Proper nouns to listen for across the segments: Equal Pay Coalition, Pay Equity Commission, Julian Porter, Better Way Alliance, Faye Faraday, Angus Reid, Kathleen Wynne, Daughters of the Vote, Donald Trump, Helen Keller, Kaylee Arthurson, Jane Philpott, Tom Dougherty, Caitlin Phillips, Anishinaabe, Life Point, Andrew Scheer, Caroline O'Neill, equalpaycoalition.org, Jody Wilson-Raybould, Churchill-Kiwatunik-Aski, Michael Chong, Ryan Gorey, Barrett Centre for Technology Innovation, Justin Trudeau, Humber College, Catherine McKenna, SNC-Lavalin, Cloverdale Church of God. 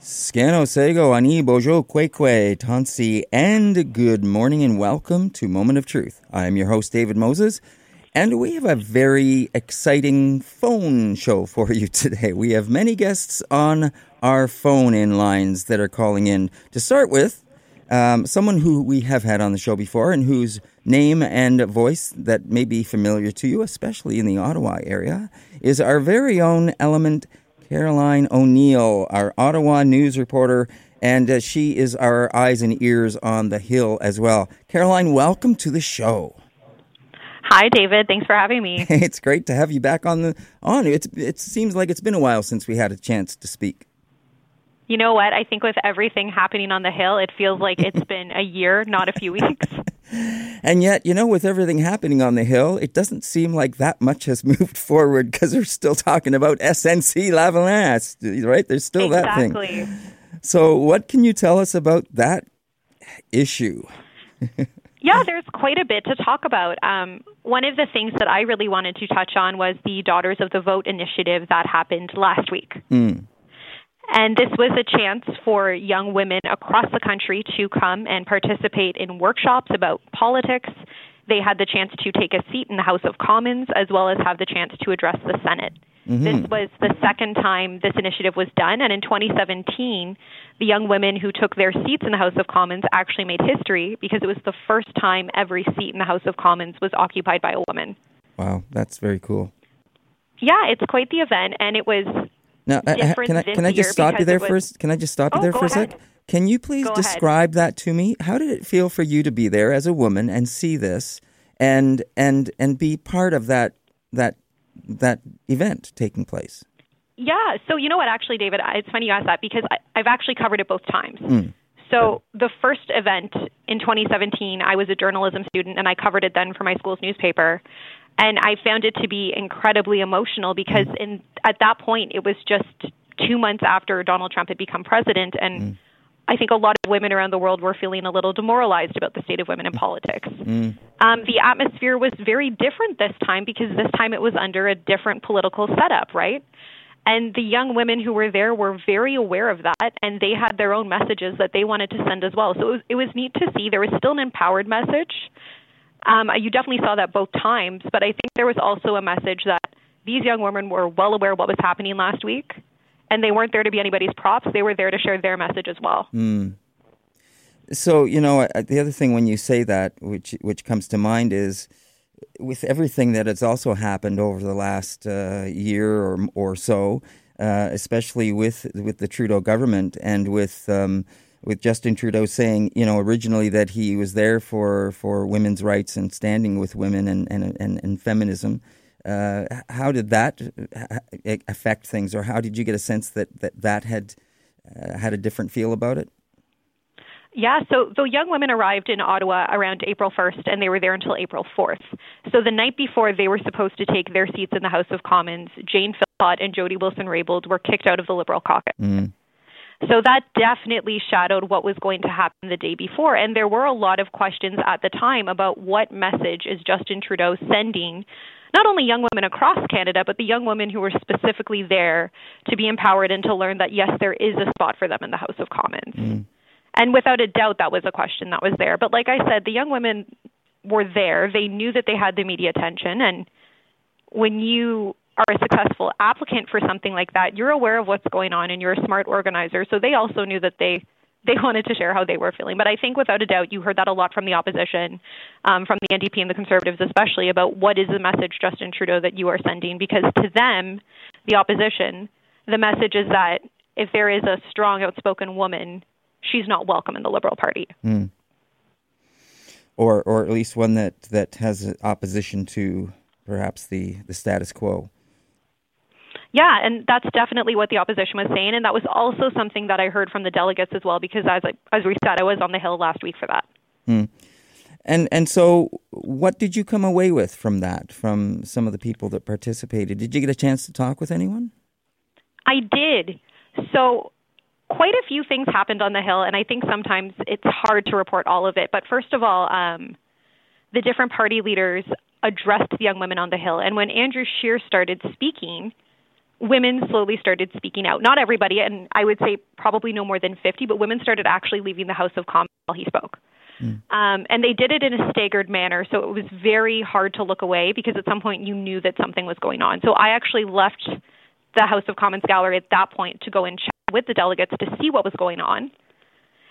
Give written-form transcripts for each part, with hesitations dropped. Scano Sego Ani Bojo Kwekwe Tonsi, and good morning and welcome to Moment of Truth. I'm your host, David Moses, and we have a very exciting phone show for you today. We have many guests on our phone-in lines that are calling in. To start with, someone who we have had on the show before and whose name and voice that may be familiar to you, especially in the Ottawa area, is our very own Element Caroline O'Neill, our Ottawa news reporter, and she is our eyes and ears on the Hill as well. Caroline, welcome to the show. Hi, David. Thanks for having me. It's great to have you back on the on. It seems like it's been a while since we had a chance to speak. You know what? I think with everything happening on the Hill, it feels like it's been a year, not a few weeks. And yet, you know, with everything happening on the Hill, it doesn't seem like that much has moved forward because they're still talking about SNC-Lavalin, right? There's still that thing. Exactly. So what can you tell us about that issue? Yeah, there's quite a bit to talk about. One of the things that I really wanted to touch on was the Daughters of the Vote initiative that happened last week. And this was a chance for young women across the country to come and participate in workshops about politics. They had the chance to take a seat in the House of Commons, as well as have the chance to address the Senate. This was the second time this initiative was done, and in 2017, the young women who took their seats in the House of Commons actually made history because it was the first time every seat in the House of Commons was occupied by a woman. Wow, that's very cool. Yeah, it's quite the event, and it was... Now, can I just stop you there first? Can I just stop you there for a sec? Can you please describe that to me? How did it feel for you to be there as a woman and see this and be part of that event taking place? Yeah. So you know what, actually, David, it's funny you asked that because I've actually covered it both times. So the first event in 2017, I was a journalism student and I covered it then for my school's newspaper. And I found it to be incredibly emotional because at that point, it was just 2 months after Donald Trump had become president. And I think a lot of women around the world were feeling a little demoralized about the state of women in politics. The atmosphere was very different this time because this time it was under a different political setup, right? And the young women who were there were very aware of that, and they had their own messages that they wanted to send as well. So it was neat to see. There was still an empowered message. You definitely saw that both times, but I think there was also a message that these young women were well aware of what was happening last week, and they weren't there to be anybody's props. They were there to share their message as well. So, you know, the other thing when you say that, which comes to mind is with everything that has also happened over the last year or so, especially with the Trudeau government and with Justin Trudeau saying, you know, originally that he was there for women's rights and standing with women and feminism. How did that affect things, or how did you get a sense that had had a different feel about it? Yeah, so the young women arrived in Ottawa around April 1st, and they were there until April 4th. So the night before they were supposed to take their seats in the House of Commons, Jane Philpott and Jody Wilson-Raybould were kicked out of the Liberal caucus. So that definitely shadowed what was going to happen the day before. And there were a lot of questions at the time about what message is Justin Trudeau sending, not only young women across Canada, but the young women who were specifically there to be empowered and to learn that, yes, there is a spot for them in the House of Commons. And without a doubt, that was a question that was there. But like I said, the young women were there. They knew that they had the media attention. And when you are a successful applicant for something like that, you're aware of what's going on and you're a smart organizer. So they also knew that they wanted to share how they were feeling. But I think without a doubt, you heard that a lot from the opposition, from the NDP and the Conservatives especially, about what is the message, Justin Trudeau, that you are sending? Because to them, the opposition, the message is that if there is a strong, outspoken woman, she's not welcome in the Liberal Party. Or at least one that has opposition to perhaps the status quo. Yeah, and that's definitely what the opposition was saying, and that was also something that I heard from the delegates as well, because as we said, I was on the Hill last week for that. And so what did you come away with from that, from some of the people that participated? Did you get a chance to talk with anyone? I did. So quite a few things happened on the Hill, and I think sometimes it's hard to report all of it. But first of all, the different party leaders addressed the young women on the Hill, and when Andrew Scheer started speaking, women slowly started speaking out. Not everybody, and I would say probably no more than 50, but women started actually leaving the House of Commons while he spoke. And they did it in a staggered manner, so it was very hard to look away because at some point you knew that something was going on. So I actually left the House of Commons gallery at that point to go and chat with the delegates to see what was going on.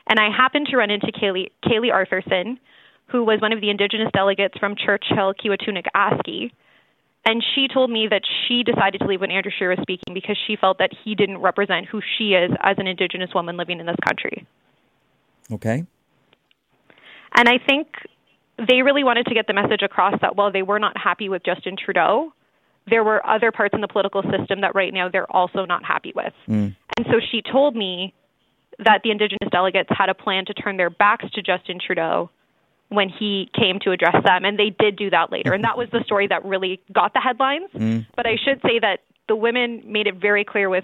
And I happened to run into Kaylee Arthurson, who was one of the Indigenous delegates from Churchill-Kiwatunik-Aski. And she told me that she decided to leave when Andrew Scheer was speaking because she felt that he didn't represent who she is as an Indigenous woman living in this country. Okay. And I think they really wanted to get the message across that while they were not happy with Justin Trudeau, there were other parts in the political system that right now they're also not happy with. And so she told me that the Indigenous delegates had a plan to turn their backs to Justin Trudeau when he came to address them, and they did do that later. And that was the story that really got the headlines. But I should say that the women made it very clear with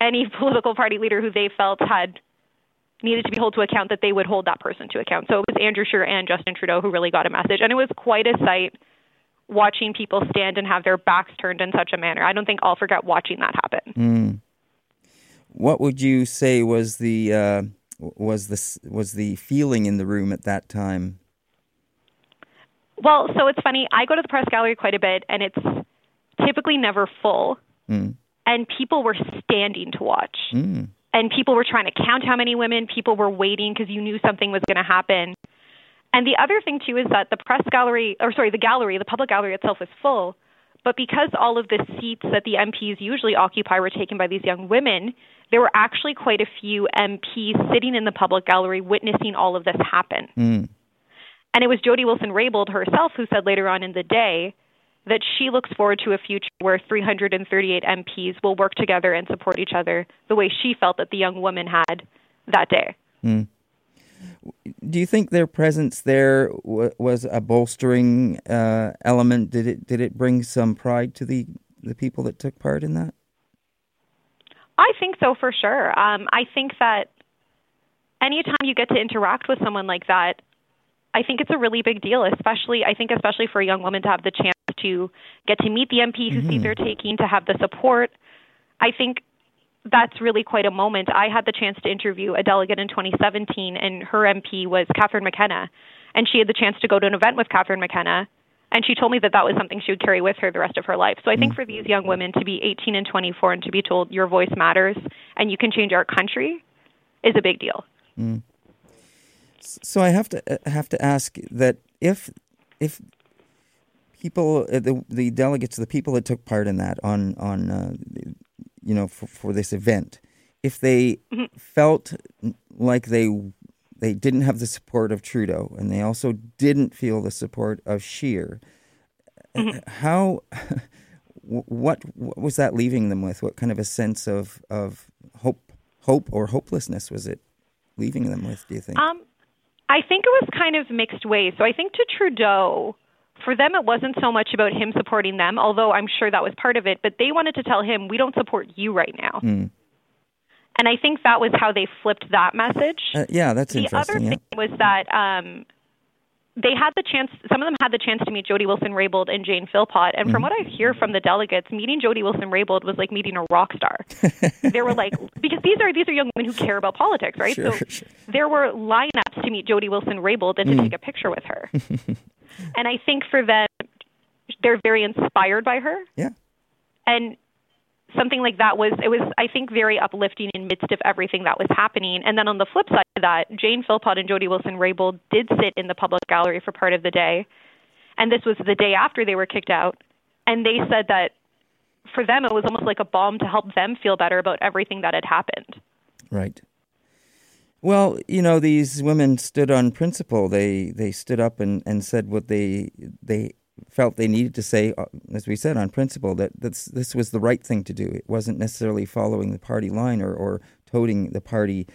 any political party leader who they felt had needed to be held to account that they would hold that person to account. So it was Andrew Scheer and Justin Trudeau who really got a message. And it was quite a sight watching people stand and have their backs turned in such a manner. I don't think I'll forget watching that happen. What would you say was the feeling in the room at that time? Well, so it's funny. I go to the press gallery quite a bit, and it's typically never full. And people were standing to watch. And people were trying to count how many women. People were waiting because you knew something was going to happen. And the other thing, too, is that the public gallery itself was full. But because all of the seats that the MPs usually occupy were taken by these young women, there were actually quite a few MPs sitting in the public gallery witnessing all of this happen. And it was Jody Wilson-Raybould herself who said later on in the day that she looks forward to a future where 338 MPs will work together and support each other the way she felt that the young woman had that day. Do you think their presence there was a bolstering element? Did it bring some pride to the people that took part in that? I think so, for sure. I think that anytime you get to interact with someone like that, I think it's a really big deal, especially for a young woman to have the chance to get to meet the MP whose seat they're taking, to have the support. I think that's really quite a moment. I had the chance to interview a delegate in 2017, and her MP was Catherine McKenna. And she had the chance to go to an event with Catherine McKenna, and she told me that that was something she would carry with her the rest of her life. So I think for these young women to be 18 and 24 and to be told your voice matters and you can change our country is a big deal. So I have to ask that if people, the delegates, the people that took part in that for this event, if they felt like they didn't have the support of Trudeau and they also didn't feel the support of Scheer, what was that leaving them with? What kind of a sense of hope or hopelessness was it leaving them with, do you think? I think it was kind of mixed ways. So I think to Trudeau, for them, it wasn't so much about him supporting them, although I'm sure that was part of it, but they wanted to tell him, we don't support you right now. And I think that was how they flipped that message. Yeah, that's interesting. The other thing was that they had the chance, some of them had the chance to meet Jody Wilson-Raybould and Jane Philpott, and from what I hear from the delegates, meeting Jody Wilson-Raybould was like meeting a rock star. They were like, because these are young women who care about politics, right? Sure. There were lineups to meet Jody Wilson-Raybould and to take a picture with her. And I think for them, they're very inspired by her. Yeah. And something like that was, I think, very uplifting in the midst of everything that was happening. And then on the flip side of that, Jane Philpott and Jody Wilson-Raybould did sit in the public gallery for part of the day. And this was the day after they were kicked out. And they said that for them, it was almost like a balm to help them feel better about everything that had happened. Right. Well, these women stood on principle. They stood up and said what they felt they needed to say, as we said, on principle, that this was the right thing to do. It wasn't necessarily following the party line or toting the party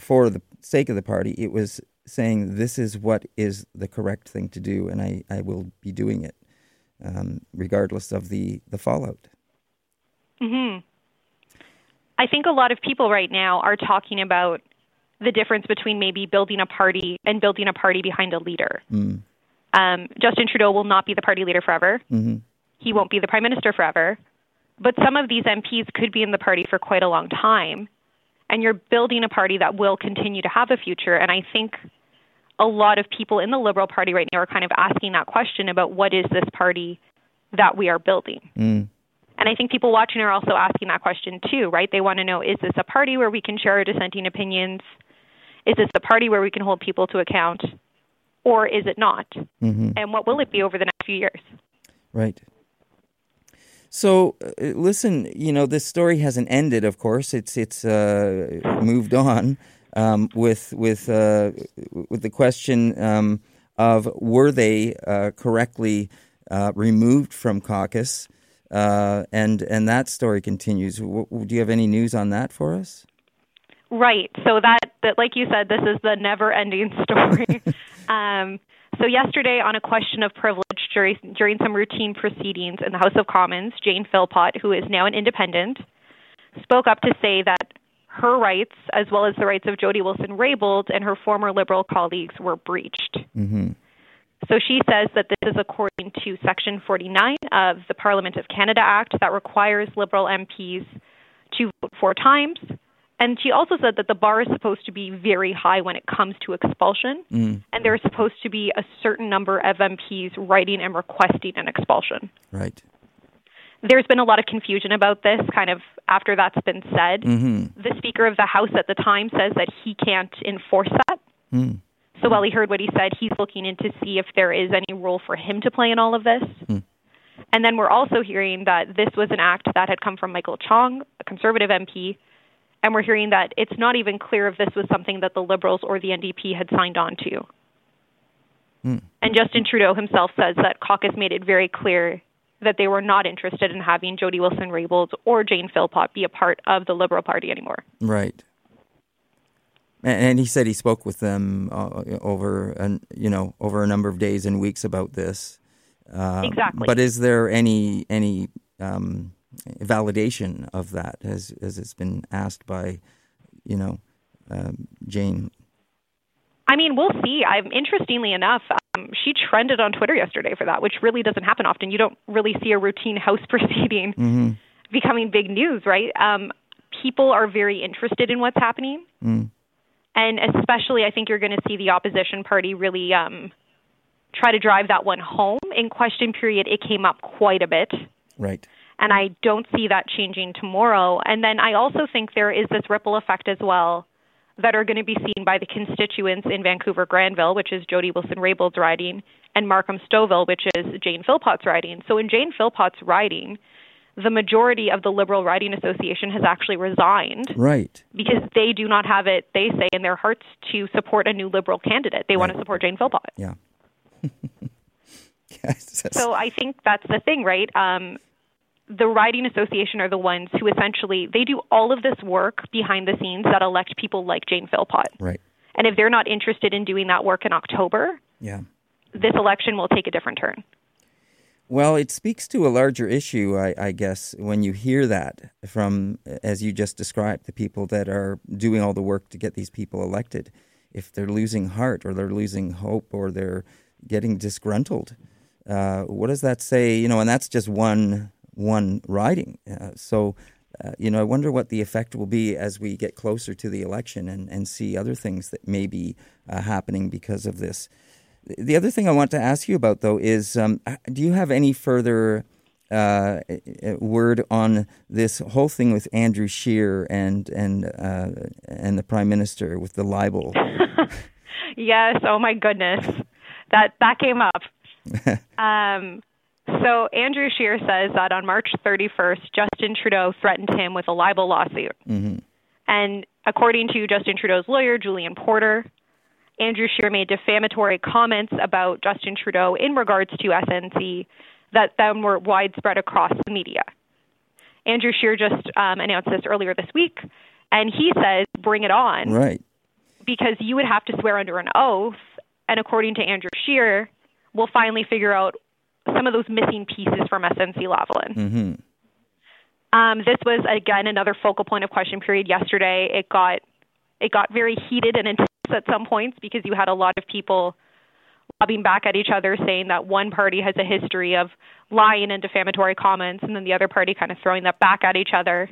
for the sake of the party. It was saying this is what is the correct thing to do, and I will be doing it regardless of the fallout. Mm-hmm. I think a lot of people right now are talking about the difference between maybe building a party and building a party behind a leader. Justin Trudeau will not be the party leader forever. He won't be the prime minister forever. But some of these MPs could be in the party for quite a long time, and you're building a party that will continue to have a future. And I think a lot of people in the Liberal Party right now are kind of asking that question about what is this party that we are building? Mm. And I think people watching are also asking that question too, right? They want to know, is this a party where we can share our dissenting opinions? Is this a party where we can hold people to account? Or is it not? Mm-hmm. And what will it be over the next few years? Right. So, listen, you know, this story hasn't ended, of course. It's moved on with the question of were they correctly removed from caucus? And that story continues. Do you have any news on that for us? Right. So that, like you said, this is the never-ending story. So yesterday, on a question of privilege during some routine proceedings in the House of Commons, Jane Philpott, who is now an independent, spoke up to say that her rights, as well as the rights of Jody Wilson-Raybould and her former Liberal colleagues, were breached. Mm-hmm. So she says that this is according to Section 49 of the Parliament of Canada Act that requires Liberal MPs to vote 4 times. And she also said that the bar is supposed to be very high when it comes to expulsion, and there's supposed to be a certain number of MPs writing and requesting an expulsion. Right. There's been a lot of confusion about this kind of after that's been said. Mm-hmm. The Speaker of the House at the time says that he can't enforce that. Mm. So while he heard what he said, he's looking in to see if there is any role for him to play in all of this. Mm. And then we're also hearing that this was an act that had come from Michael Chong, a Conservative MP, and we're hearing that it's not even clear if this was something that the Liberals or the NDP had signed on to. Mm. And Justin Trudeau himself says that caucus made it very clear that they were not interested in having Jody Wilson-Raybould or Jane Philpott be a part of the Liberal Party anymore. Right. And he said he spoke with them over a number of days and weeks about this. Exactly. But is there any validation of that, as it's been asked by, Jane? I mean, we'll see. Interestingly enough, she trended on Twitter yesterday for that, which really doesn't happen often. You don't really see a routine House proceeding mm-hmm. becoming big news, right? People are very interested in what's happening. Mm. And especially, I think you're going to see the opposition party really try to drive that one home. In question period, it came up quite a bit. Right. And I don't see that changing tomorrow. And then I also think there is this ripple effect as well that are going to be seen by the constituents in Vancouver Granville, which is Jody Wilson-Raybould's riding, and Markham Stouffville, which is Jane Philpott's riding. So in Jane Philpott's riding, the majority of the Liberal Riding Association has actually resigned. Right. Because they do not have it, they say, in their hearts to support a new Liberal candidate. They want to support Jane Philpott. Yeah. Yes. So I think that's the thing, right? The Riding Association are the ones who essentially, they do all of this work behind the scenes that elect people like Jane Philpott. Right. And if they're not interested in doing that work in October, this election will take a different turn. Well, it speaks to a larger issue, I guess, when you hear that from, as you just described, the people that are doing all the work to get these people elected. If they're losing heart or they're losing hope or they're getting disgruntled, what does that say? You know, and that's just one riding. I wonder what the effect will be as we get closer to the election and see other things that may be happening because of this. The other thing I want to ask you about, though, is do you have any further word on this whole thing with Andrew Scheer and the Prime Minister with the libel? Yes. Oh, my goodness. That came up. So Andrew Scheer says that on March 31st, Justin Trudeau threatened him with a libel lawsuit. Mm-hmm. And according to Justin Trudeau's lawyer, Julian Porter, Andrew Scheer made defamatory comments about Justin Trudeau in regards to SNC that then were widespread across the media. Andrew Scheer just announced this earlier this week, and he says, bring it on. Right. Because you would have to swear under an oath, and according to Andrew Scheer, we'll finally figure out some of those missing pieces from SNC-Lavalin. Mm-hmm. This was, again, another focal point of question period yesterday. It got very heated and intense at some points because you had a lot of people lobbying back at each other, saying that one party has a history of lying and defamatory comments, and then the other party kind of throwing that back at each other.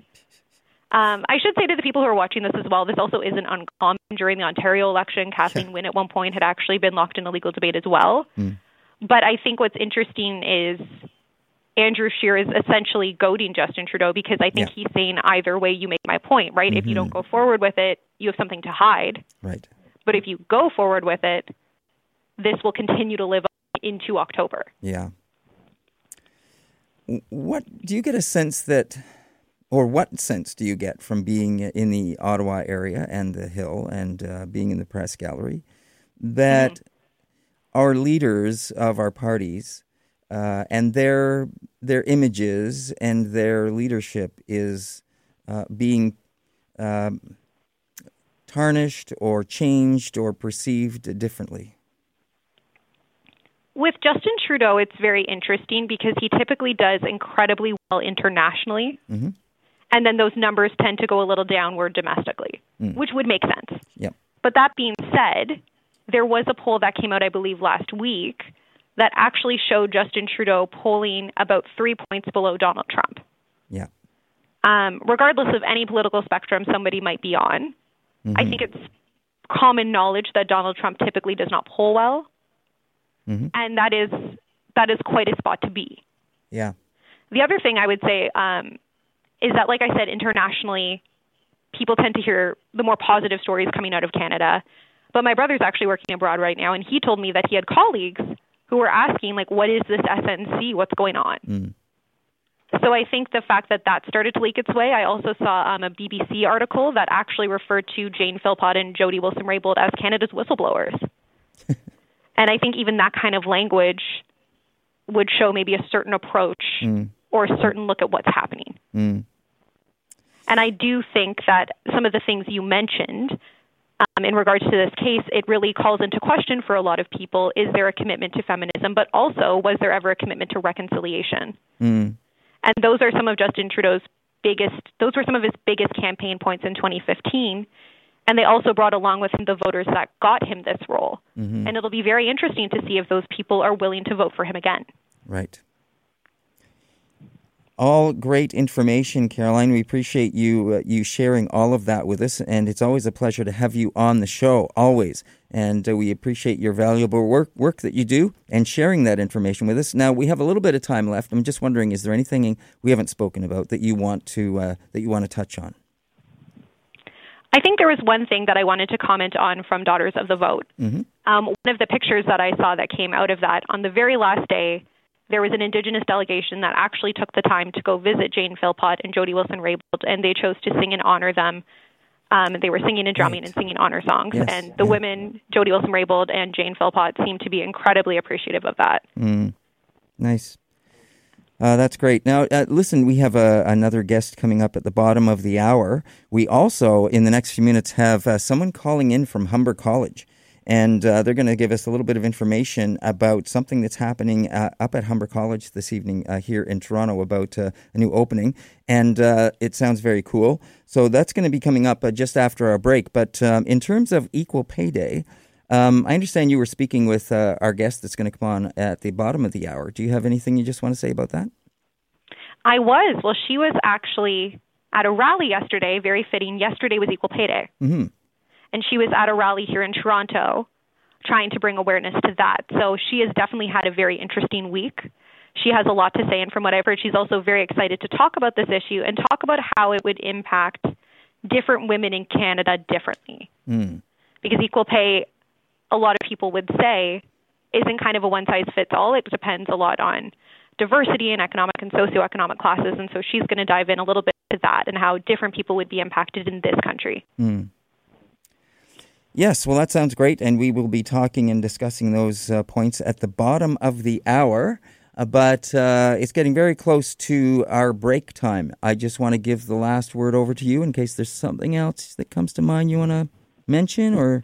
I should say to the people who are watching this as well, this also isn't uncommon. During the Ontario election, Kathleen Wynne at one point had actually been locked in a legal debate as well. Mm. But I think what's interesting is Andrew Scheer is essentially goading Justin Trudeau, because I think he's saying either way you make my point, right? Mm-hmm. If you don't go forward with it, you have something to hide. Right. But if you go forward with it, this will continue to live on into October. Yeah. What do you get a sense that... Or what sense do you get from being in the Ottawa area and the Hill and being in the press gallery that our leaders of our parties and their images and their leadership is being tarnished or changed or perceived differently? With Justin Trudeau, it's very interesting because he typically does incredibly well internationally. Mm-hmm. And then those numbers tend to go a little downward domestically, which would make sense. Yep. But that being said, there was a poll that came out, I believe, last week that actually showed Justin Trudeau polling about 3 points below Donald Trump. Yeah. Regardless of any political spectrum somebody might be on, I think it's common knowledge that Donald Trump typically does not poll well. Mm-hmm. And that is quite a spot to be. Yeah. The other thing I would say... is that, like I said, internationally, people tend to hear the more positive stories coming out of Canada. But my brother's actually working abroad right now, and he told me that he had colleagues who were asking, like, what is this SNC? What's going on? Mm. So I think the fact that that started to leak its way. I also saw a BBC article that actually referred to Jane Philpott and Jody Wilson-Raybould as Canada's whistleblowers. And I think even that kind of language would show maybe a certain approach or a certain look at what's happening. Mm. And I do think that some of the things you mentioned in regards to this case, it really calls into question for a lot of people, is there a commitment to feminism, but also was there ever a commitment to reconciliation? Mm. And those are some of Justin Trudeau's biggest, those were some of his biggest campaign points in 2015. And they also brought along with him the voters that got him this role. Mm-hmm. And it'll be very interesting to see if those people are willing to vote for him again. Right. All great information, Caroline. We appreciate you sharing all of that with us, and it's always a pleasure to have you on the show, always. And we appreciate your valuable work that you do and sharing that information with us. Now, we have a little bit of time left. I'm just wondering, is there anything we haven't spoken about that you want to touch on? I think there was one thing that I wanted to comment on from Daughters of the Vote. Mm-hmm. One of the pictures that I saw that came out of that on the very last day. There was an Indigenous delegation that actually took the time to go visit Jane Philpott and Jody Wilson-Raybould, and they chose to sing and honor them. They were singing and drumming and singing honor songs. Yes. And the women, Jody Wilson-Raybould and Jane Philpott, seemed to be incredibly appreciative of that. Mm. Nice. That's great. Now, listen, we have another guest coming up at the bottom of the hour. We also, in the next few minutes, have someone calling in from Humber College. And they're going to give us a little bit of information about something that's happening up at Humber College this evening here in Toronto about a new opening. And it sounds very cool. So that's going to be coming up just after our break. But in terms of Equal Pay Day, I understand you were speaking with our guest that's going to come on at the bottom of the hour. Do you have anything you just want to say about that? I was. Well, she was actually at a rally yesterday. Very fitting. Yesterday was Equal Pay Day. Mm-hmm. And she was at a rally here in Toronto trying to bring awareness to that. So she has definitely had a very interesting week. She has a lot to say. And from what I've heard, she's also very excited to talk about this issue and talk about how it would impact different women in Canada differently. Mm. Because equal pay, a lot of people would say, isn't kind of a one-size-fits-all. It depends a lot on diversity and economic and socioeconomic classes. And so she's going to dive in a little bit to that and how different people would be impacted in this country. Mm. Yes, well, that sounds great, and we will be talking and discussing those points at the bottom of the hour, but it's getting very close to our break time. I just want to give the last word over to you in case there's something else that comes to mind you want to mention, or...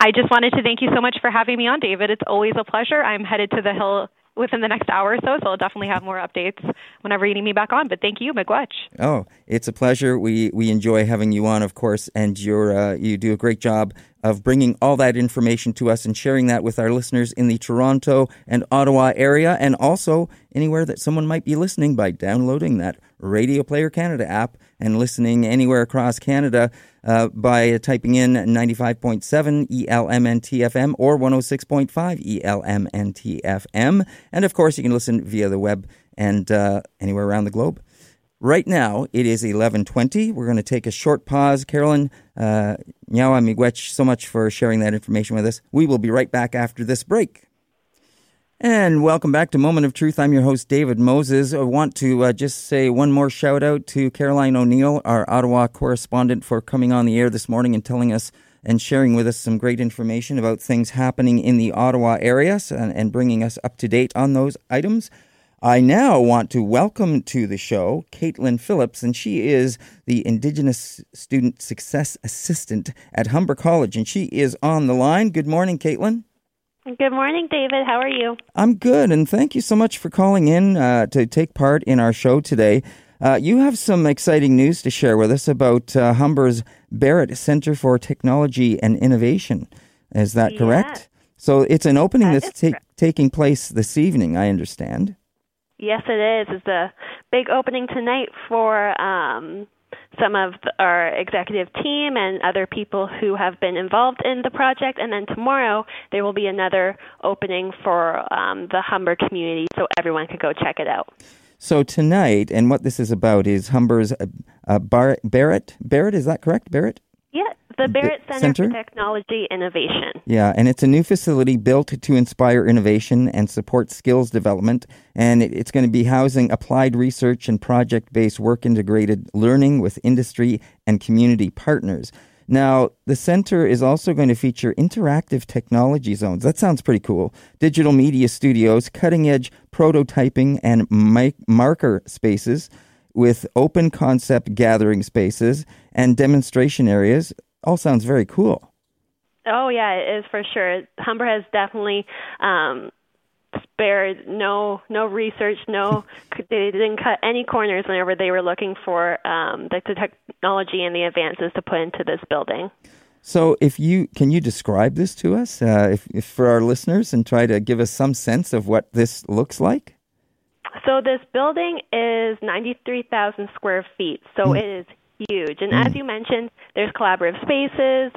I just wanted to thank you so much for having me on, David. It's always a pleasure. I'm headed to the Hill within the next hour or so, so I'll definitely have more updates whenever you need me back on. But thank you, miigwech. Oh, it's a pleasure. We enjoy having you on, of course, and you do a great job of bringing all that information to us and sharing that with our listeners in the Toronto and Ottawa area, and also anywhere that someone might be listening by downloading that Radio Player Canada app and listening anywhere across Canada by typing in 95.7 ELMNTFM or 106.5 ELMNTFM. And of course, you can listen via the web and anywhere around the globe. Right now, it is 11:20. We're going to take a short pause. Carolyn, Nyawa miigwech, so much for sharing that information with us. We will be right back after this break. And welcome back to Moment of Truth. I'm your host, David Moses. I want to just say one more shout out to Caroline O'Neill, our Ottawa correspondent, for coming on the air this morning and telling us and sharing with us some great information about things happening in the Ottawa area and bringing us up to date on those items. I now want to welcome to the show Caitlin Phillips, and she is the Indigenous Student Success Assistant at Humber College, and she is on the line. Good morning, Caitlin. Good morning, David. How are you? I'm good, and thank you so much for calling in to take part in our show today. You have some exciting news to share with us about Humber's Barrett Centre for Technology and Innovation. Is that correct? So it's an opening that's taking place this evening, I understand. Yes, it is. It's a big opening tonight for some of our executive team and other people who have been involved in the project. And then tomorrow, there will be another opening for the Humber community, so everyone can go check it out. So tonight, and what this is about is Humber's Barrett, is that correct, Barrett? Yeah, the Barrett Centre for Technology Innovation. Yeah, and it's a new facility built to inspire innovation and support skills development. And it's going to be housing applied research and project-based work-integrated learning with industry and community partners. Now, the centre is also going to feature interactive technology zones. That sounds pretty cool. Digital media studios, cutting-edge prototyping and marker spaces, with open concept gathering spaces and demonstration areas. All sounds very cool. Oh, yeah, it is for sure. Humber has definitely spared no research, they didn't cut any corners whenever they were looking for the technology and the advances to put into this building. So can you describe this to us if for our listeners and try to give us some sense of what this looks like? So this building is 93,000 square feet, so it is huge. And as you mentioned, there's collaborative spaces,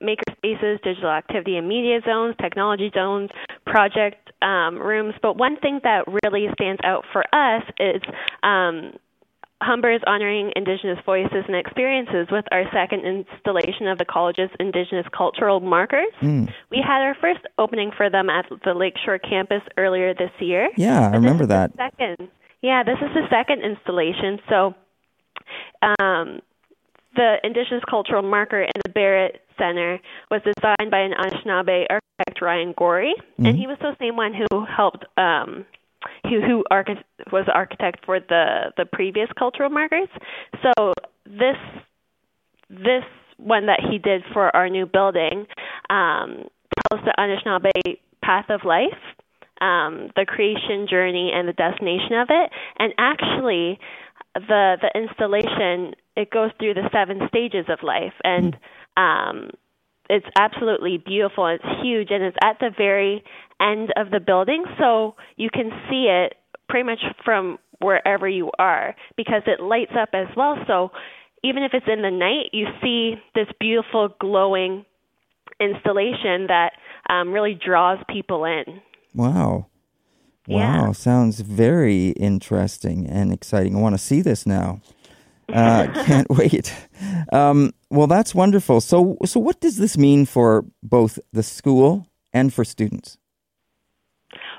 maker spaces, digital activity and media zones, technology zones, project rooms. But one thing that really stands out for us is Humber is honoring Indigenous voices and experiences with our second installation of the college's Indigenous cultural markers. We had our first opening for them at the Lakeshore campus earlier this year. Yeah, I remember that. This is the second installation. So the Indigenous cultural marker in the Barrett Centre was designed by an Anishinaabe architect, Ryan Gorey, and he was the same one who helped... who was the architect for the previous cultural markers. So this one that he did for our new building tells the Anishinaabe path of life, the creation journey and the destination of it. And actually, the installation, it goes through the 7 stages of life. And it's absolutely beautiful. It's huge, and it's at the very end of the building, so you can see it pretty much from wherever you are because it lights up as well. So even if it's in the night, you see this beautiful glowing installation that really draws people in. Wow, sounds very interesting and exciting. I want to see this now. Can't wait. Well, that's wonderful. So what does this mean for both the school and for students?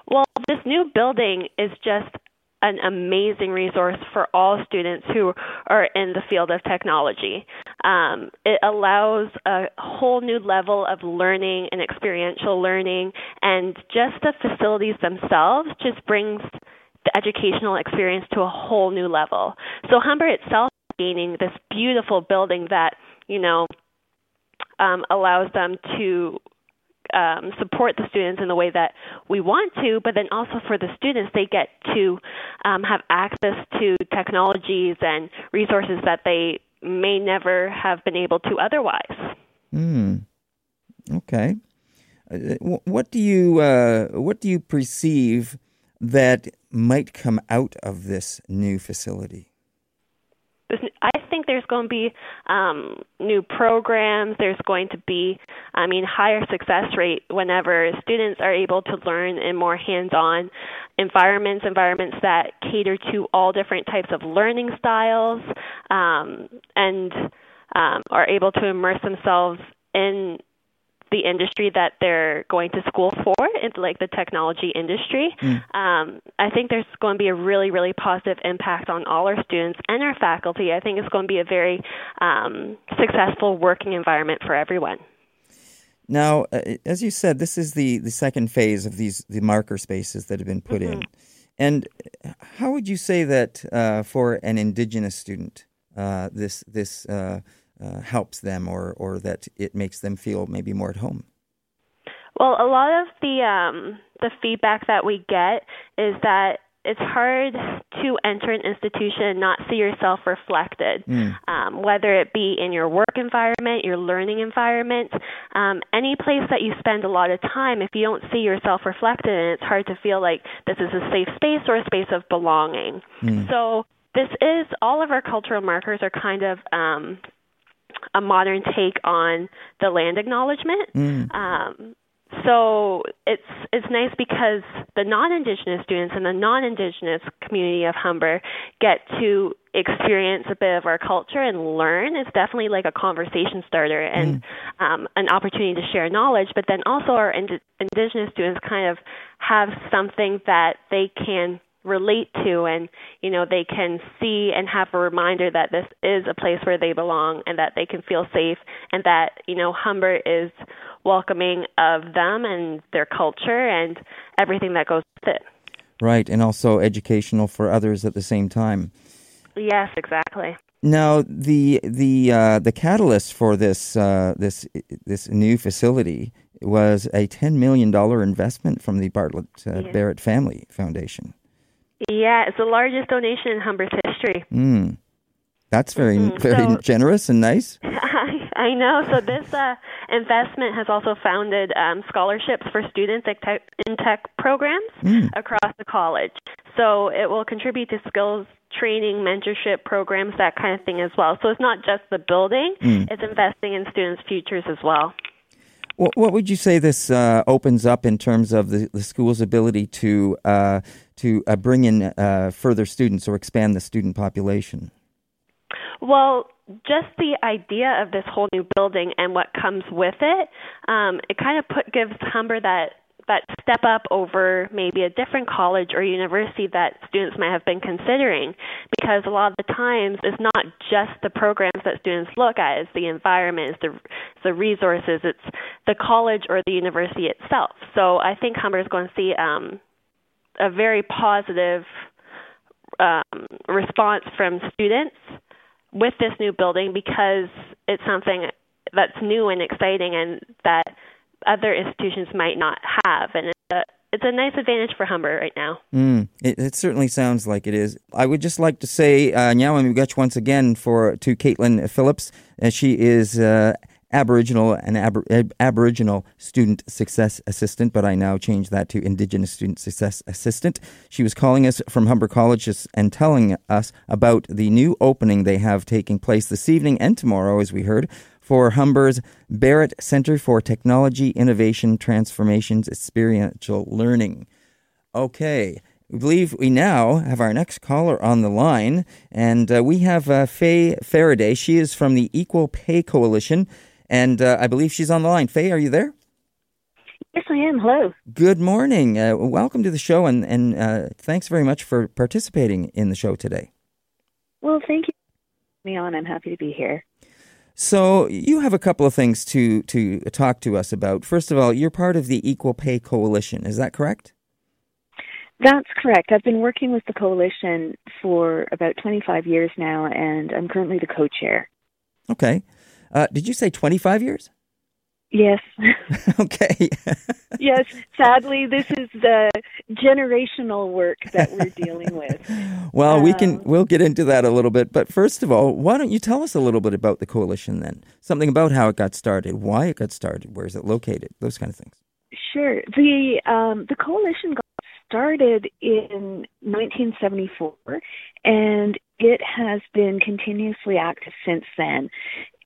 Well, this new building is just an amazing resource for all students who are in the field of technology. It allows a whole new level of learning and experiential learning, and just the facilities themselves just brings the educational experience to a whole new level. So Humber itself is gaining this beautiful building that, allows them to support the students in the way that we want to, but then also for the students, they get to have access to technologies and resources that they may never have been able to otherwise. Okay. What do you perceive that might come out of this new facility? I think there's going to be new programs. There's going to be, higher success rate whenever students are able to learn in more hands-on environments that cater to all different types of learning styles and are able to immerse themselves in the industry that they're going to school for, like the technology industry. I think there's going to be a really, really positive impact on all our students and our faculty. I think it's going to be a very successful working environment for everyone. Now, as you said, this is the second phase of the marker spaces that have been put in. And how would you say that for an Indigenous student, this helps them or that it makes them feel maybe more at home? Well, a lot of the feedback that we get is that it's hard to enter an institution and not see yourself reflected, whether it be in your work environment, your learning environment, any place that you spend a lot of time. If you don't see yourself reflected, it's hard to feel like this is a safe space or a space of belonging. So this is, all of our cultural markers are kind of a modern take on the land acknowledgement. So it's nice because the non-Indigenous students and the non-Indigenous community of Humber get to experience a bit of our culture and learn. It's definitely like a conversation starter and an opportunity to share knowledge, but then also our Indigenous students kind of have something that they can relate to, and they can see and have a reminder that this is a place where they belong and that they can feel safe and that Humber is welcoming of them and their culture and everything that goes with it. Right, and also educational for others at the same time. Yes, exactly. Now the catalyst for this new facility was a $10 million investment from the Bartlett Barrett Family Foundation. Yeah, it's the largest donation in Humber's history. That's very, very generous and nice. I know. So this investment has also founded scholarships for students in tech programs across the college. So it will contribute to skills training, mentorship programs, that kind of thing as well. So it's not just the building. It's investing in students' futures as well. What would you say this opens up in terms of the school's ability to bring in further students or expand the student population? Well, just the idea of this whole new building and what comes with it, it kind of gives Humber that step up over maybe a different college or university that students might have been considering, because a lot of the times it's not just the programs that students look at, it's the environment, it's the resources, it's the college or the university itself. So I think Humber is going to see a very positive response from students with this new building, because it's something that's new and exciting and that other institutions might not have, and it's a nice advantage for Humber right now. It certainly sounds like it is. I would just like to say Nyawam Mugach once again to Caitlin Phillips. She is Aboriginal Student Success Assistant, but I now change that to Indigenous Student Success Assistant. She was calling us from Humber College and telling us about the new opening they have taking place this evening and tomorrow, as we heard, for Humber's Barrett Centre for Technology Innovation, Transformations, Experiential Learning. Okay, I believe we now have our next caller on the line, and we have Faye Faraday. She is from the Equal Pay Coalition, and I believe she's on the line. Faye, are you there? Yes, I am. Hello. Good morning. Welcome to the show, and thanks very much for participating in the show today. Well, thank you for having me on. I'm happy to be here. So you have a couple of things to talk to us about. First of all, you're part of the Equal Pay Coalition. Is that correct? That's correct. I've been working with the coalition for about 25 years now, and I'm currently the co-chair. Okay. Did you say 25 years? Yes. Okay. Yes, sadly, this is the generational work that we're dealing with. Well, we'll get into that a little bit. But first of all, why don't you tell us a little bit about the coalition then? Something about how it got started, why it got started, where is it located, those kind of things. Sure. The coalition got started in 1974, and it has been continuously active since then.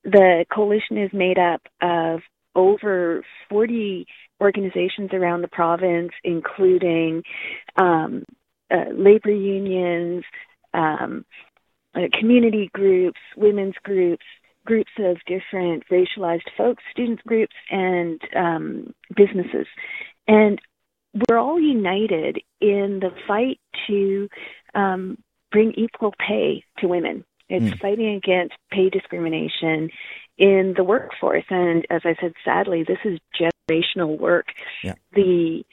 The coalition is made up of over 40 organizations around the province, including labor unions, community groups, women's groups, groups of different racialized folks, student groups, and businesses. And we're all united in the fight to bring equal pay to women. It's fighting against pay discrimination in the workforce. And as I said, sadly, this is generational work. Yeah. The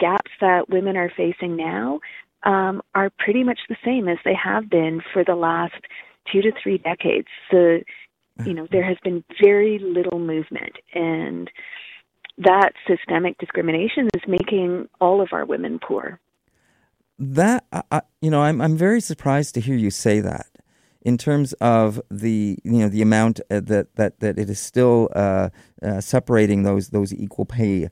gaps that women are facing now are pretty much the same as they have been for the last 2 to 3 decades. So, there has been very little movement, and that systemic discrimination is making all of our women poor. That, I'm very surprised to hear you say that. In terms of the amount that it is still separating those equal pay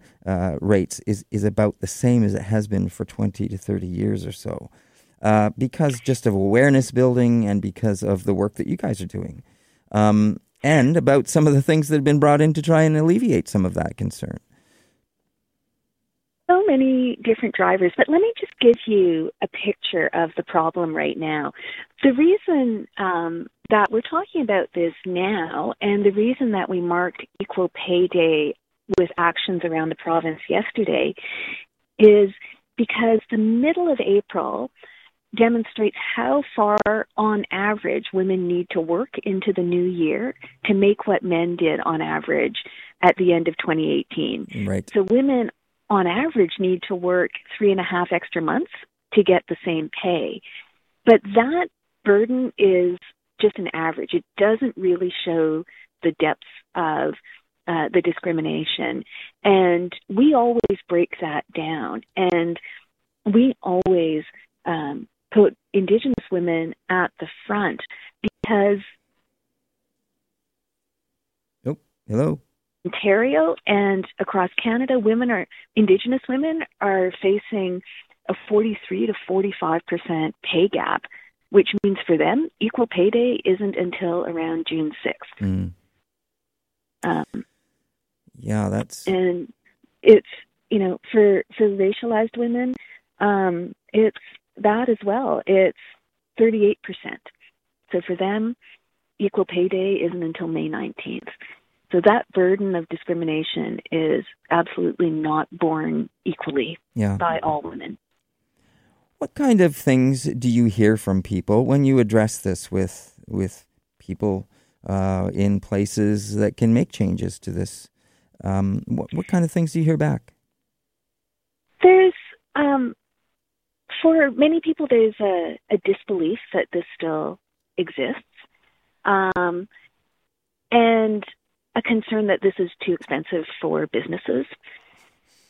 rates is about the same as it has been for 20 to 30 years or so, because just of awareness building and because of the work that you guys are doing, and about some of the things that have been brought in to try and alleviate some of that concern. So many different drivers, but let me just give you a picture of the problem right now. The reason that we're talking about this now, and the reason that we marked Equal Pay Day with actions around the province yesterday, is because the middle of April demonstrates how far, on average, women need to work into the new year to make what men did on average at the end of 2018. Right. So women on average need to work 3.5 extra months to get the same pay. But that burden is just an average. It doesn't really show the depth of the discrimination. And we always break that down. And we always put Indigenous women at the front because... Oh, hello. Ontario and across Canada, Indigenous women are facing a 43 to 45% pay gap, which means for them, Equal Pay Day isn't until around June 6th. Mm. And it's, for racialized women, it's that as well. It's 38%. So for them, Equal Pay Day isn't until May 19th. So that burden of discrimination is absolutely not borne equally by all women. What kind of things do you hear from people when you address this with people in places that can make changes to this? What kind of things do you hear back? There's, for many people, there's a disbelief that this still exists. And a concern that this is too expensive for businesses.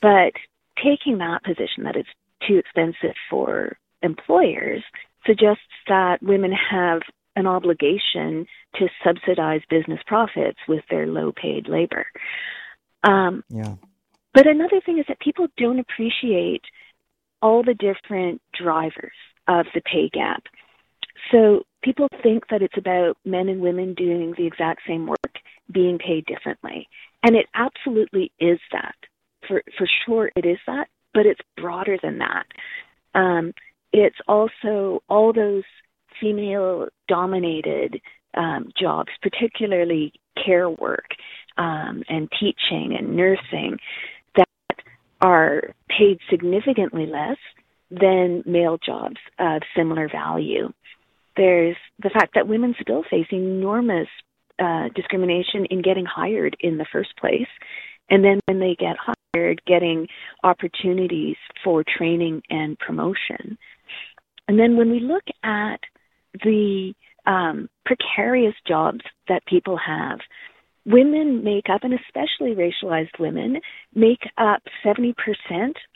But taking that position that it's too expensive for employers suggests that women have an obligation to subsidize business profits with their low-paid labor. But another thing is that people don't appreciate all the different drivers of the pay gap. So people think that it's about men and women doing the exact same work being paid differently. And it absolutely is that. For sure it is that, but it's broader than that. It's also all those female-dominated jobs, particularly care work and teaching and nursing, that are paid significantly less than male jobs of similar value. There's the fact that women still face enormous discrimination in getting hired in the first place, and then when they get hired, getting opportunities for training and promotion. And then when we look at the precarious jobs that people have, Women make up, and especially racialized women, make up 70%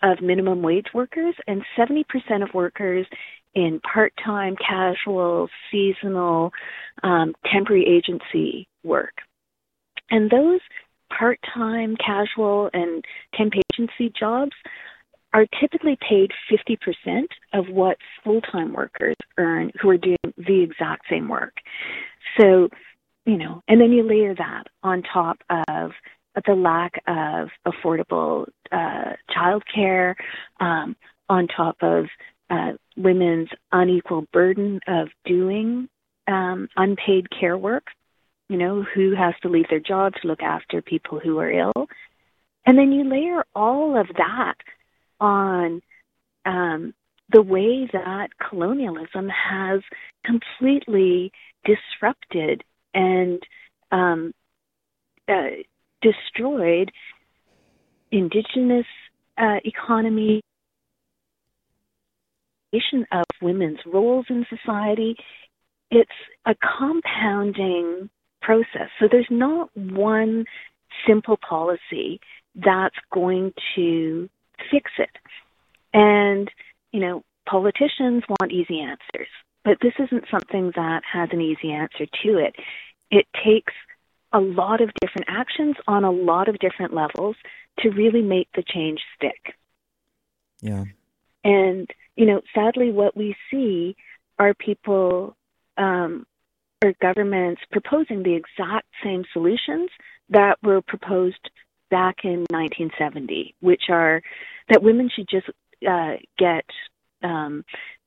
of minimum wage workers and 70% of workers in part-time, casual, seasonal, temporary agency work. And those part-time, casual, and temp agency jobs are typically paid 50% of what full-time workers earn who are doing the exact same work. So, you know, and then you layer that on top of the lack of affordable childcare, on top of women's unequal burden of doing unpaid care work, you know, who has to leave their job to look after people who are ill. And then you layer all of that on the way that colonialism has completely disrupted and destroyed Indigenous economy, of women's roles in society. It's a compounding process. So there's not one simple policy that's going to fix it. And, you know, politicians want easy answers, but this isn't something that has an easy answer to it. It takes a lot of different actions on a lot of different levels to really make the change stick. Yeah. And, you know, sadly, what we see are people or governments proposing the exact same solutions that were proposed back in 1970, which are that women should just get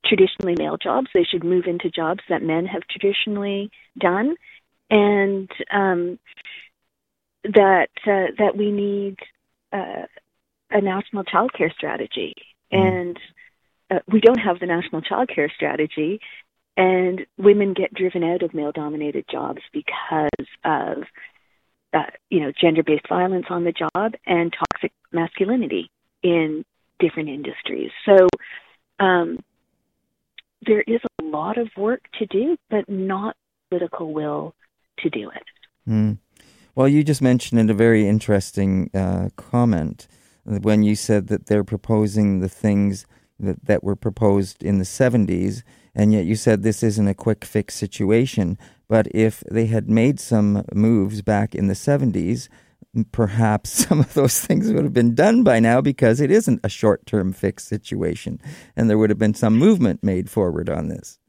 traditionally male jobs. They should move into jobs that men have traditionally done, and that we need a national childcare strategy. And we don't have the national childcare strategy, and women get driven out of male-dominated jobs because of, you know, gender-based violence on the job and toxic masculinity in different industries. So there is a lot of work to do, but not political will to do it. Mm. Well, you just mentioned a very interesting comment when you said that they're proposing the things that were proposed in the 70s, and yet you said this isn't a quick fix situation. But if they had made some moves back in the 70s, perhaps some of those things would have been done by now, because it isn't a short-term fix situation, and there would have been some movement made forward on this.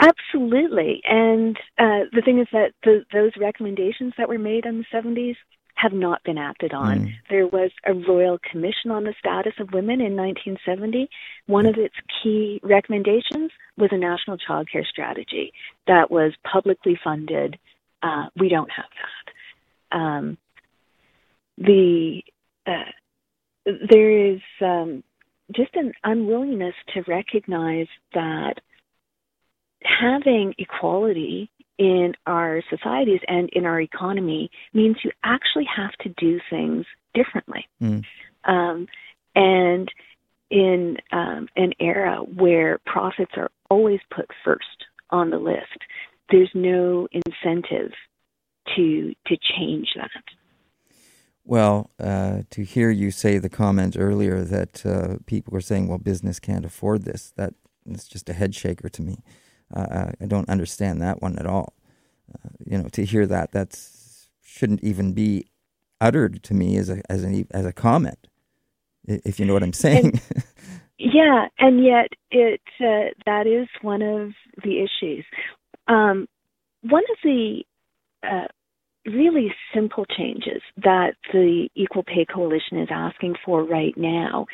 Absolutely. And the thing is that those recommendations that were made in the 70s have not been acted on. Mm. There was a Royal Commission on the Status of Women in 1970. One of its key recommendations was a national childcare strategy that was publicly funded. We don't have that. There is just an unwillingness to recognize that having equality in our societies and in our economy means you actually have to do things differently. Mm. And in an era where profits are always put first on the list, there's no incentive to change that. Well, to hear you say the comment earlier that people were saying, well, business can't afford this, that's just a head shaker to me. I don't understand that one at all. You know, to hear that shouldn't even be uttered to me as a comment, if you know what I'm saying. And, yeah, and yet it that is one of the issues. One of the really simple changes that the Equal Pay Coalition is asking for right now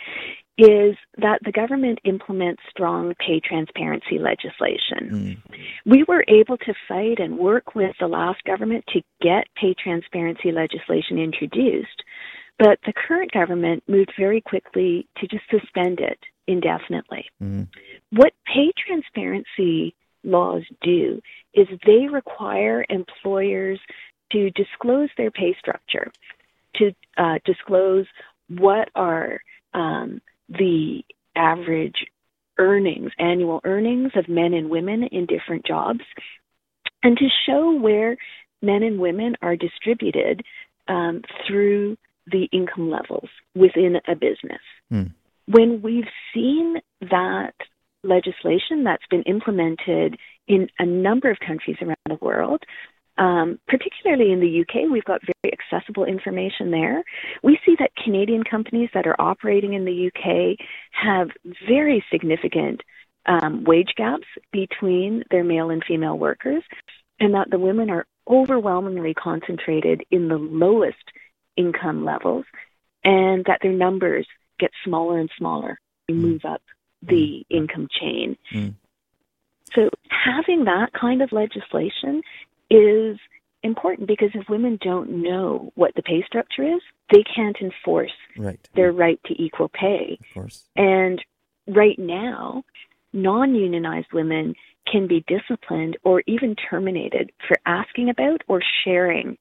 is that the government implements strong pay transparency legislation. Mm. We were able to fight and work with the last government to get pay transparency legislation introduced, but the current government moved very quickly to just suspend it indefinitely. Mm. What pay transparency laws do is they require employers to disclose their pay structure, to disclose what are the average annual earnings of men and women in different jobs, and to show where men and women are distributed through the income levels within a business. Mm. When we've seen that legislation that's been implemented in a number of countries around the world, particularly in the UK, we've got very accessible information there. We see that Canadian companies that are operating in the UK have very significant wage gaps between their male and female workers, and that the women are overwhelmingly concentrated in the lowest income levels, and that their numbers get smaller and smaller as we move up the income chain. Mm. So having that kind of legislation is important, because if women don't know what the pay structure is, they can't enforce their right to equal pay. Of course. And right now, non-unionized women can be disciplined or even terminated for asking about or sharing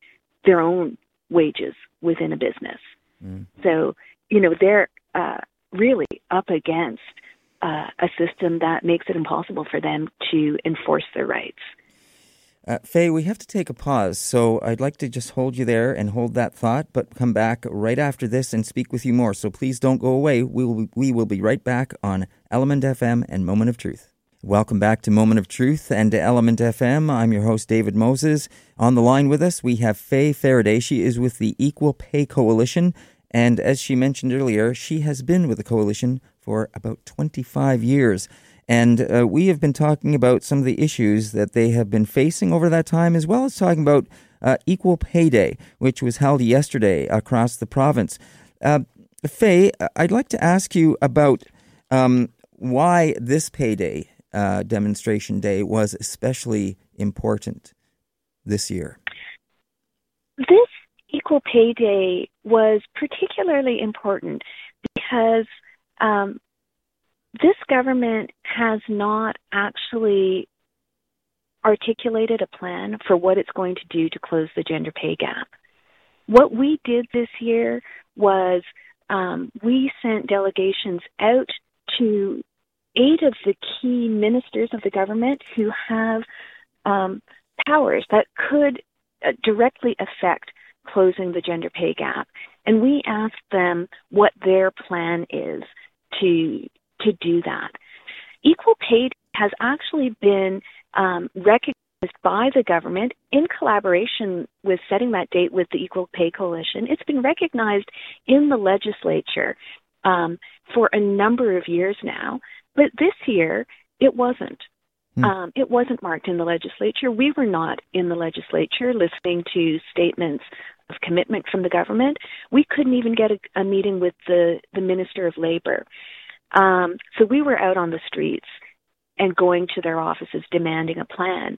their own wages within a business. Mm. So, you know, they're really up against a system that makes it impossible for them to enforce their rights. Faye, we have to take a pause, so I'd like to just hold you there and hold that thought, but come back right after this and speak with you more. So please don't go away. We will be right back on Element FM and Moment of Truth. Welcome back to Moment of Truth and to Element FM. I'm your host, David Moses. On the line with us, we have Faye Faraday. She is with the Equal Pay Coalition, and as she mentioned earlier, she has been with the coalition for about 25 years. And we have been talking about some of the issues that they have been facing over that time, as well as talking about Equal Pay Day, which was held yesterday across the province. Faye, I'd like to ask you about why this Pay Day demonstration day was especially important this year. This Equal Pay Day was particularly important because this government has not actually articulated a plan for what it's going to do to close the gender pay gap. What we did this year was we sent delegations out to 8 of the key ministers of the government who have powers that could directly affect closing the gender pay gap. And we asked them what their plan is to do that. Equal Pay has actually been recognized by the government in collaboration with setting that date with the Equal Pay Coalition. It's been recognized in the legislature for a number of years now, but this year it wasn't. It wasn't marked in the legislature. We were not in the legislature listening to statements of commitment from the government. We couldn't even get a meeting with the Minister of Labour. So we were out on the streets and going to their offices demanding a plan.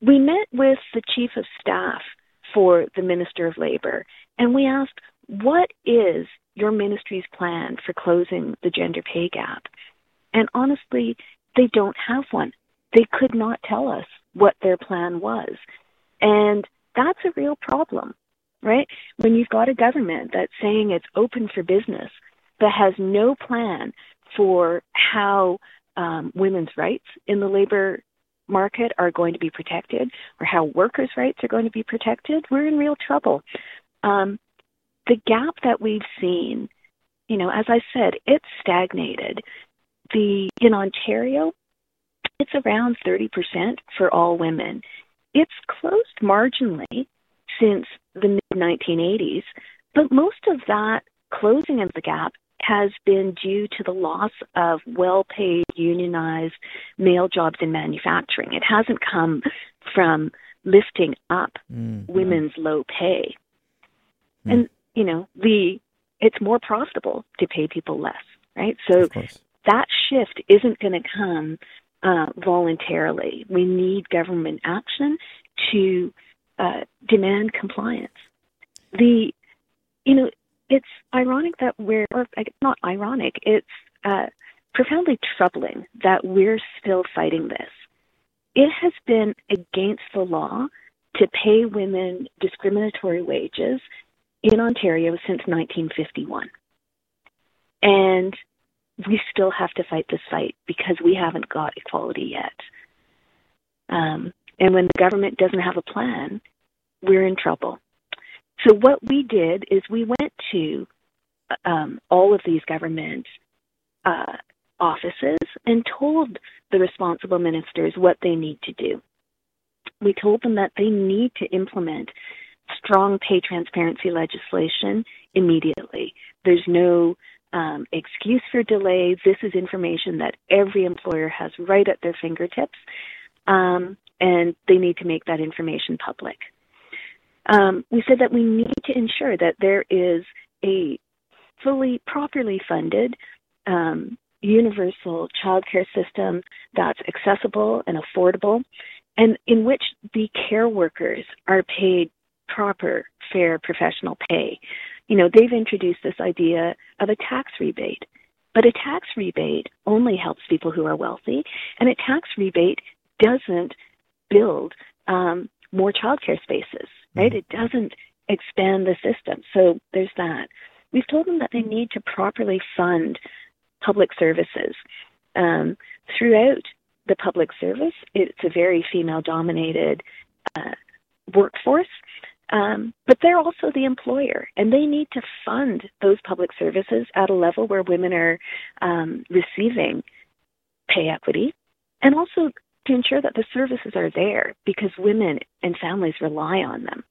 We met with the Chief of Staff for the Minister of Labour, and we asked, what is your ministry's plan for closing the gender pay gap? And honestly, they don't have one. They could not tell us what their plan was. And that's a real problem, right? When you've got a government that's saying it's open for business, that has no plan for how women's rights in the labor market are going to be protected, or how workers' rights are going to be protected, we're in real trouble. The gap that we've seen, you know, as I said, it's stagnated. In Ontario, it's around 30% for all women. It's closed marginally since the mid-1980s, but most of that closing of the gap has been due to the loss of well-paid, unionized male jobs in manufacturing. It hasn't come from lifting up women's low pay. Mm. And, you know, it's more profitable to pay people less, right? So that shift isn't going to come voluntarily. We need government action to demand compliance. It's ironic that not ironic, it's profoundly troubling that we're still fighting this. It has been against the law to pay women discriminatory wages in Ontario since 1951. And we still have to fight this fight because we haven't got equality yet. And when the government doesn't have a plan, we're in trouble. So what we did is we went to all of these government offices and told the responsible ministers what they need to do. We told them that they need to implement strong pay transparency legislation immediately. There's no excuse for delay. This is information that every employer has right at their fingertips, and they need to make that information public. We said that we need to ensure that there is a fully, properly funded universal childcare system that's accessible and affordable, and in which the care workers are paid proper, fair professional pay. You know, they've introduced this idea of a tax rebate, but a tax rebate only helps people who are wealthy, and a tax rebate doesn't build more childcare spaces, right? It doesn't expand the system. So there's that. We've told them that they need to properly fund public services. Throughout the public service, it's a very female-dominated workforce, but they're also the employer, and they need to fund those public services at a level where women are receiving pay equity, and also to ensure that the services are there because women and families rely on them.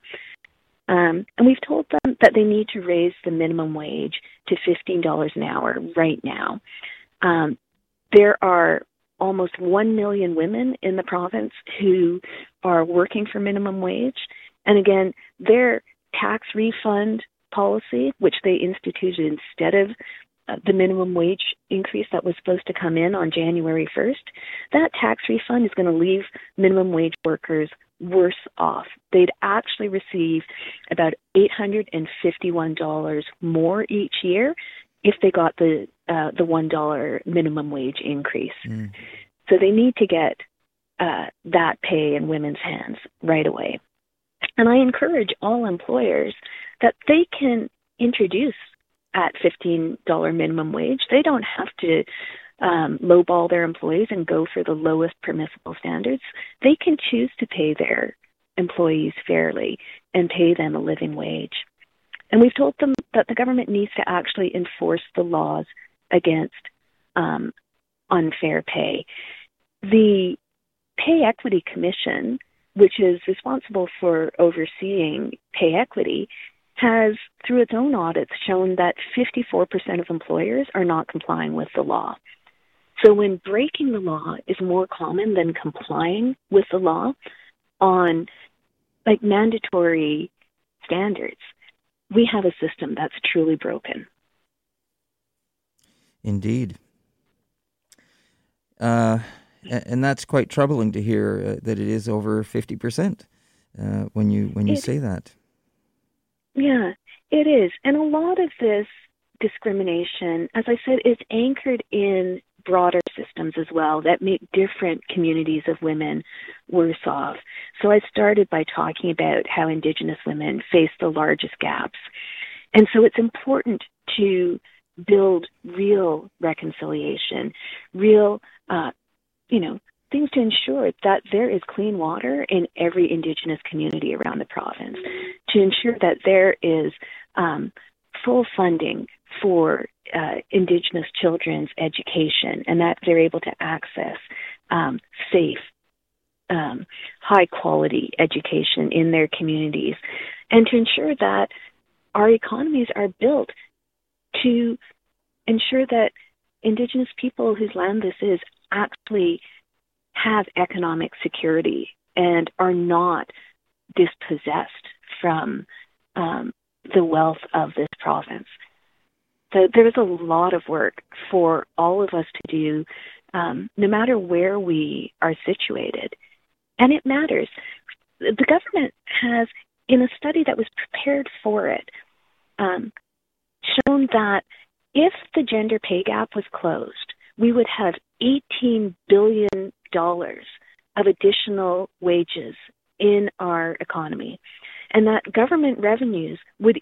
And we've told them that they need to raise the minimum wage to $15 an hour right now. There are almost 1 million women in the province who are working for minimum wage. And again, their tax refund policy, which they instituted instead of the minimum wage increase that was supposed to come in on January 1st, that tax refund is going to leave minimum wage workers worse off. They'd actually receive about $851 more each year if they got the $1 minimum wage increase. So they need to get that pay in women's hands right away. And I encourage all employers that they can introduce at $15 minimum wage. They don't have to lowball their employees and go for the lowest permissible standards. They can choose to pay their employees fairly and pay them a living wage. And we've told them that the government needs to actually enforce the laws against unfair pay. The Pay Equity Commission, which is responsible for overseeing pay equity, has, through its own audits, shown that 54% of employers are not complying with the law. So when breaking the law is more common than complying with the law on, like, mandatory standards, we have a system that's truly broken. Indeed. And that's quite troubling to hear that it is over 50% when you say that. Yeah, it is. And a lot of this discrimination, as I said, is anchored in broader systems as well that make different communities of women worse off. So I started by talking about how Indigenous women face the largest gaps. And so it's important to build real reconciliation, real, things to ensure that there is clean water in every Indigenous community around the province, to ensure that there is full funding for Indigenous children's education and that they're able to access safe, high-quality education in their communities, and to ensure that our economies are built to ensure that Indigenous people whose land this is actually have economic security and are not dispossessed from the wealth of this province. So there's a lot of work for all of us to do, no matter where we are situated. And it matters. The government has, in a study that was prepared for it, shown that if the gender pay gap was closed, we would have $18 billion of additional wages in our economy, and that government revenues would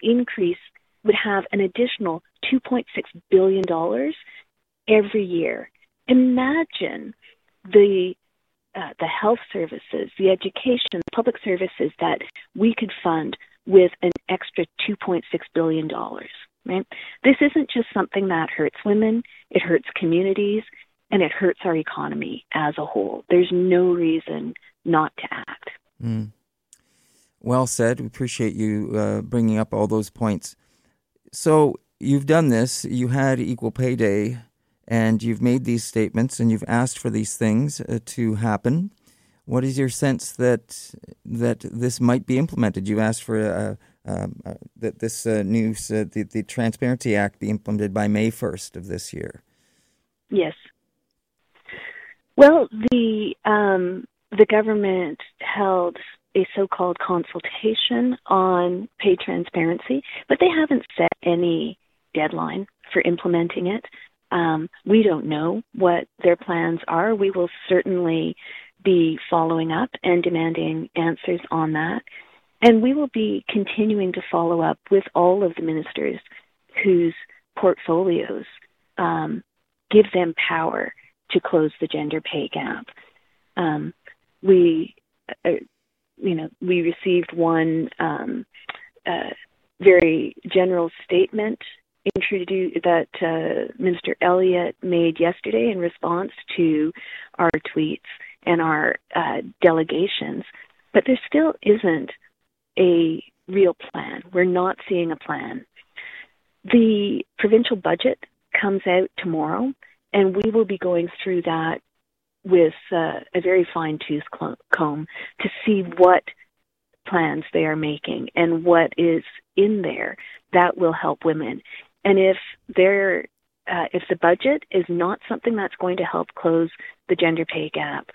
have an additional $2.6 billion every year. Imagine the the health services, the education, the public services that we could fund with an extra $2.6 billion. Right? This isn't just something that hurts women, it hurts communities, and it hurts our economy as a whole. There's no reason not to act. Mm. Well said. We appreciate you bringing up all those points. So you've done this. You had Equal Pay Day, and you've made these statements, and you've asked for these things to happen. What is your sense that this might be implemented? You asked for that this the Transparency Act be implemented by May 1st of this year. Yes. Well, the government held a so-called consultation on pay transparency, but they haven't set any deadline for implementing it. We don't know what their plans are. We will certainly be following up and demanding answers on that. And we will be continuing to follow up with all of the ministers whose portfolios give them power to close the gender pay gap. We received one very general statement that Minister Elliott made yesterday in response to our tweets and our delegations, but there still isn't a real plan. We're not seeing a plan. The provincial budget comes out tomorrow, and we will be going through that with a very fine-tooth comb to see what plans they are making and what is in there that will help women. And if the budget is not something that's going to help close the gender pay gap,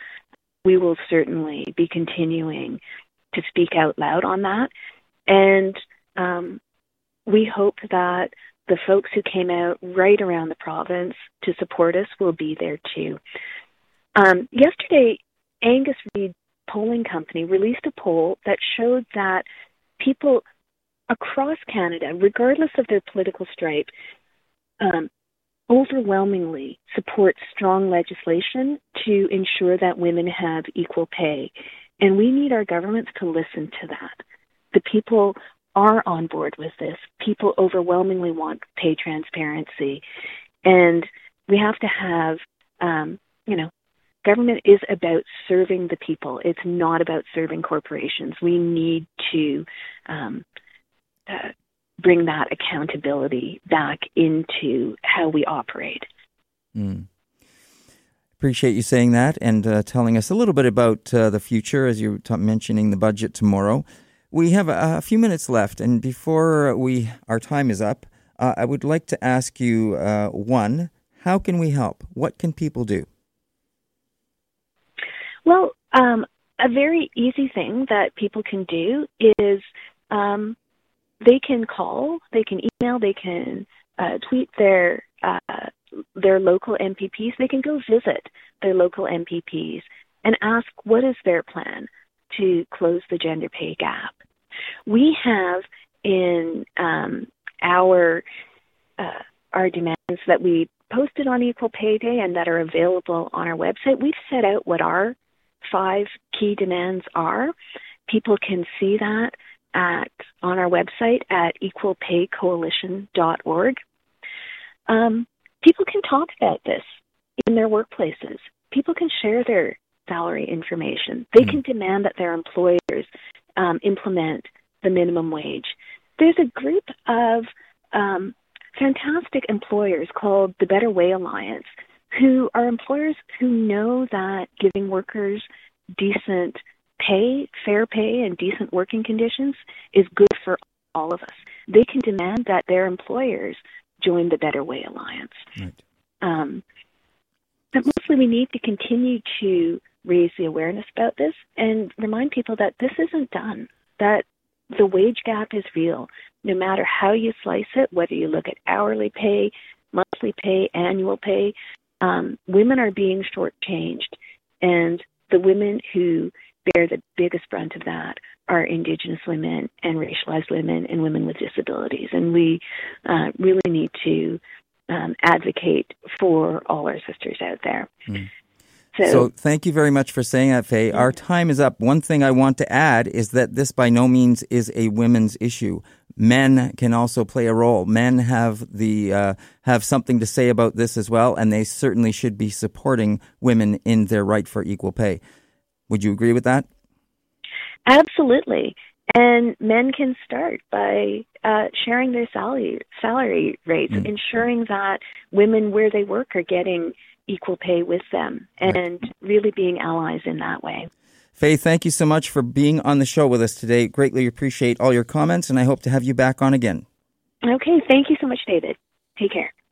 we will certainly be continuing to speak out loud on that. And we hope that the folks who came out right around the province to support us will be there too. Yesterday, Angus Reid polling company released a poll that showed that people across Canada, regardless of their political stripe, overwhelmingly support strong legislation to ensure that women have equal pay. And we need our governments to listen to that. The people are on board with this. People overwhelmingly want pay transparency. And we have to have, government is about serving the people. It's not about serving corporations. We need to bring that accountability back into how we operate. Mm. Appreciate you saying that and telling us a little bit about the future, as you were mentioning the budget tomorrow. We have a few minutes left, and before our time is up, I would like to ask you, one, how can we help? What can people do? Well, a very easy thing that people can do is they can call, they can email, they can tweet their local MPPs. They can go visit their local MPPs and ask what is their plan to close the gender pay gap. We have in our demands that we posted on Equal Pay Day and that are available on our website, we've set out what our 5 key demands are. People can see that on our website at equalpaycoalition.org. People can talk about this in their workplaces. People can share their salary information. They can demand that their employers implement the minimum wage. There's a group of fantastic employers called the Better Way Alliance, who are employers who know that giving workers decent pay, fair pay, and decent working conditions is good for all of us. They can demand that their employers join the Better Way Alliance. Right. But mostly we need to continue to raise the awareness about this and remind people that this isn't done, that the wage gap is real. No matter how you slice it, whether you look at hourly pay, monthly pay, annual pay, women are being shortchanged, and the women who bear the biggest brunt of that are Indigenous women and racialized women and women with disabilities. And we really need to advocate for all our sisters out there. Mm. So thank you very much for saying that, Faye. Our time is up. One thing I want to add is that this by no means is a women's issue. Men can also play a role. Men have something to say about this as well, and they certainly should be supporting women in their right for equal pay. Would you agree with that? Absolutely. And men can start by sharing their salary rates, ensuring that women where they work are getting equal pay with them, and really being allies in that way. Faye, thank you so much for being on the show with us today. Greatly appreciate all your comments, and I hope to have you back on again. Okay, thank you so much, David. Take care.